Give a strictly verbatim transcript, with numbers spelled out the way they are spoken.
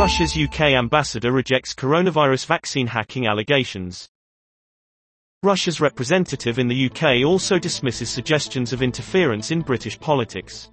Russia's U K ambassador rejects coronavirus vaccine hacking allegations. Russia's representative in the U K also dismisses suggestions of interference in British politics.